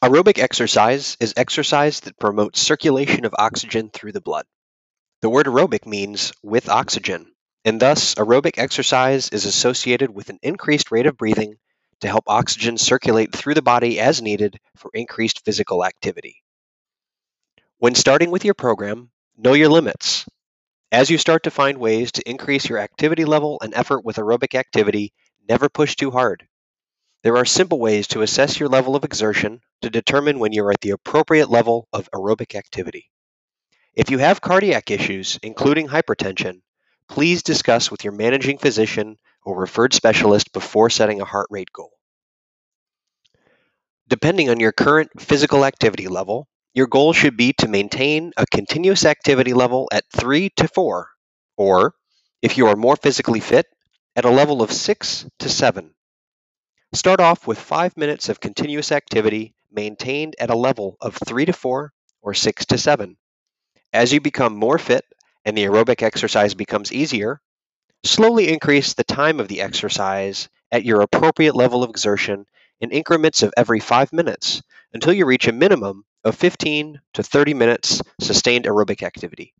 Aerobic exercise is exercise that promotes circulation of oxygen through the blood. The word aerobic means with oxygen, and thus aerobic exercise is associated with an increased rate of breathing to help oxygen circulate through the body as needed for increased physical activity. When starting with your program, know your limits. As you start to find ways to increase your activity level and effort with aerobic activity, never push too hard. There are simple ways to assess your level of exertion to determine when you're at the appropriate level of aerobic activity. If you have cardiac issues, including hypertension, please discuss with your managing physician or referred specialist before setting a heart rate goal. Depending on your current physical activity level, your goal should be to maintain a continuous activity level at 3 to 4, or, if you are more physically fit, at a level of 6 to 7. Start off with 5 minutes of continuous activity maintained at a level of 3 to 4 or 6 to 7. As you become more fit and the aerobic exercise becomes easier, slowly increase the time of the exercise at your appropriate level of exertion in increments of every 5 minutes until you reach a minimum of 15 to 30 minutes sustained aerobic activity.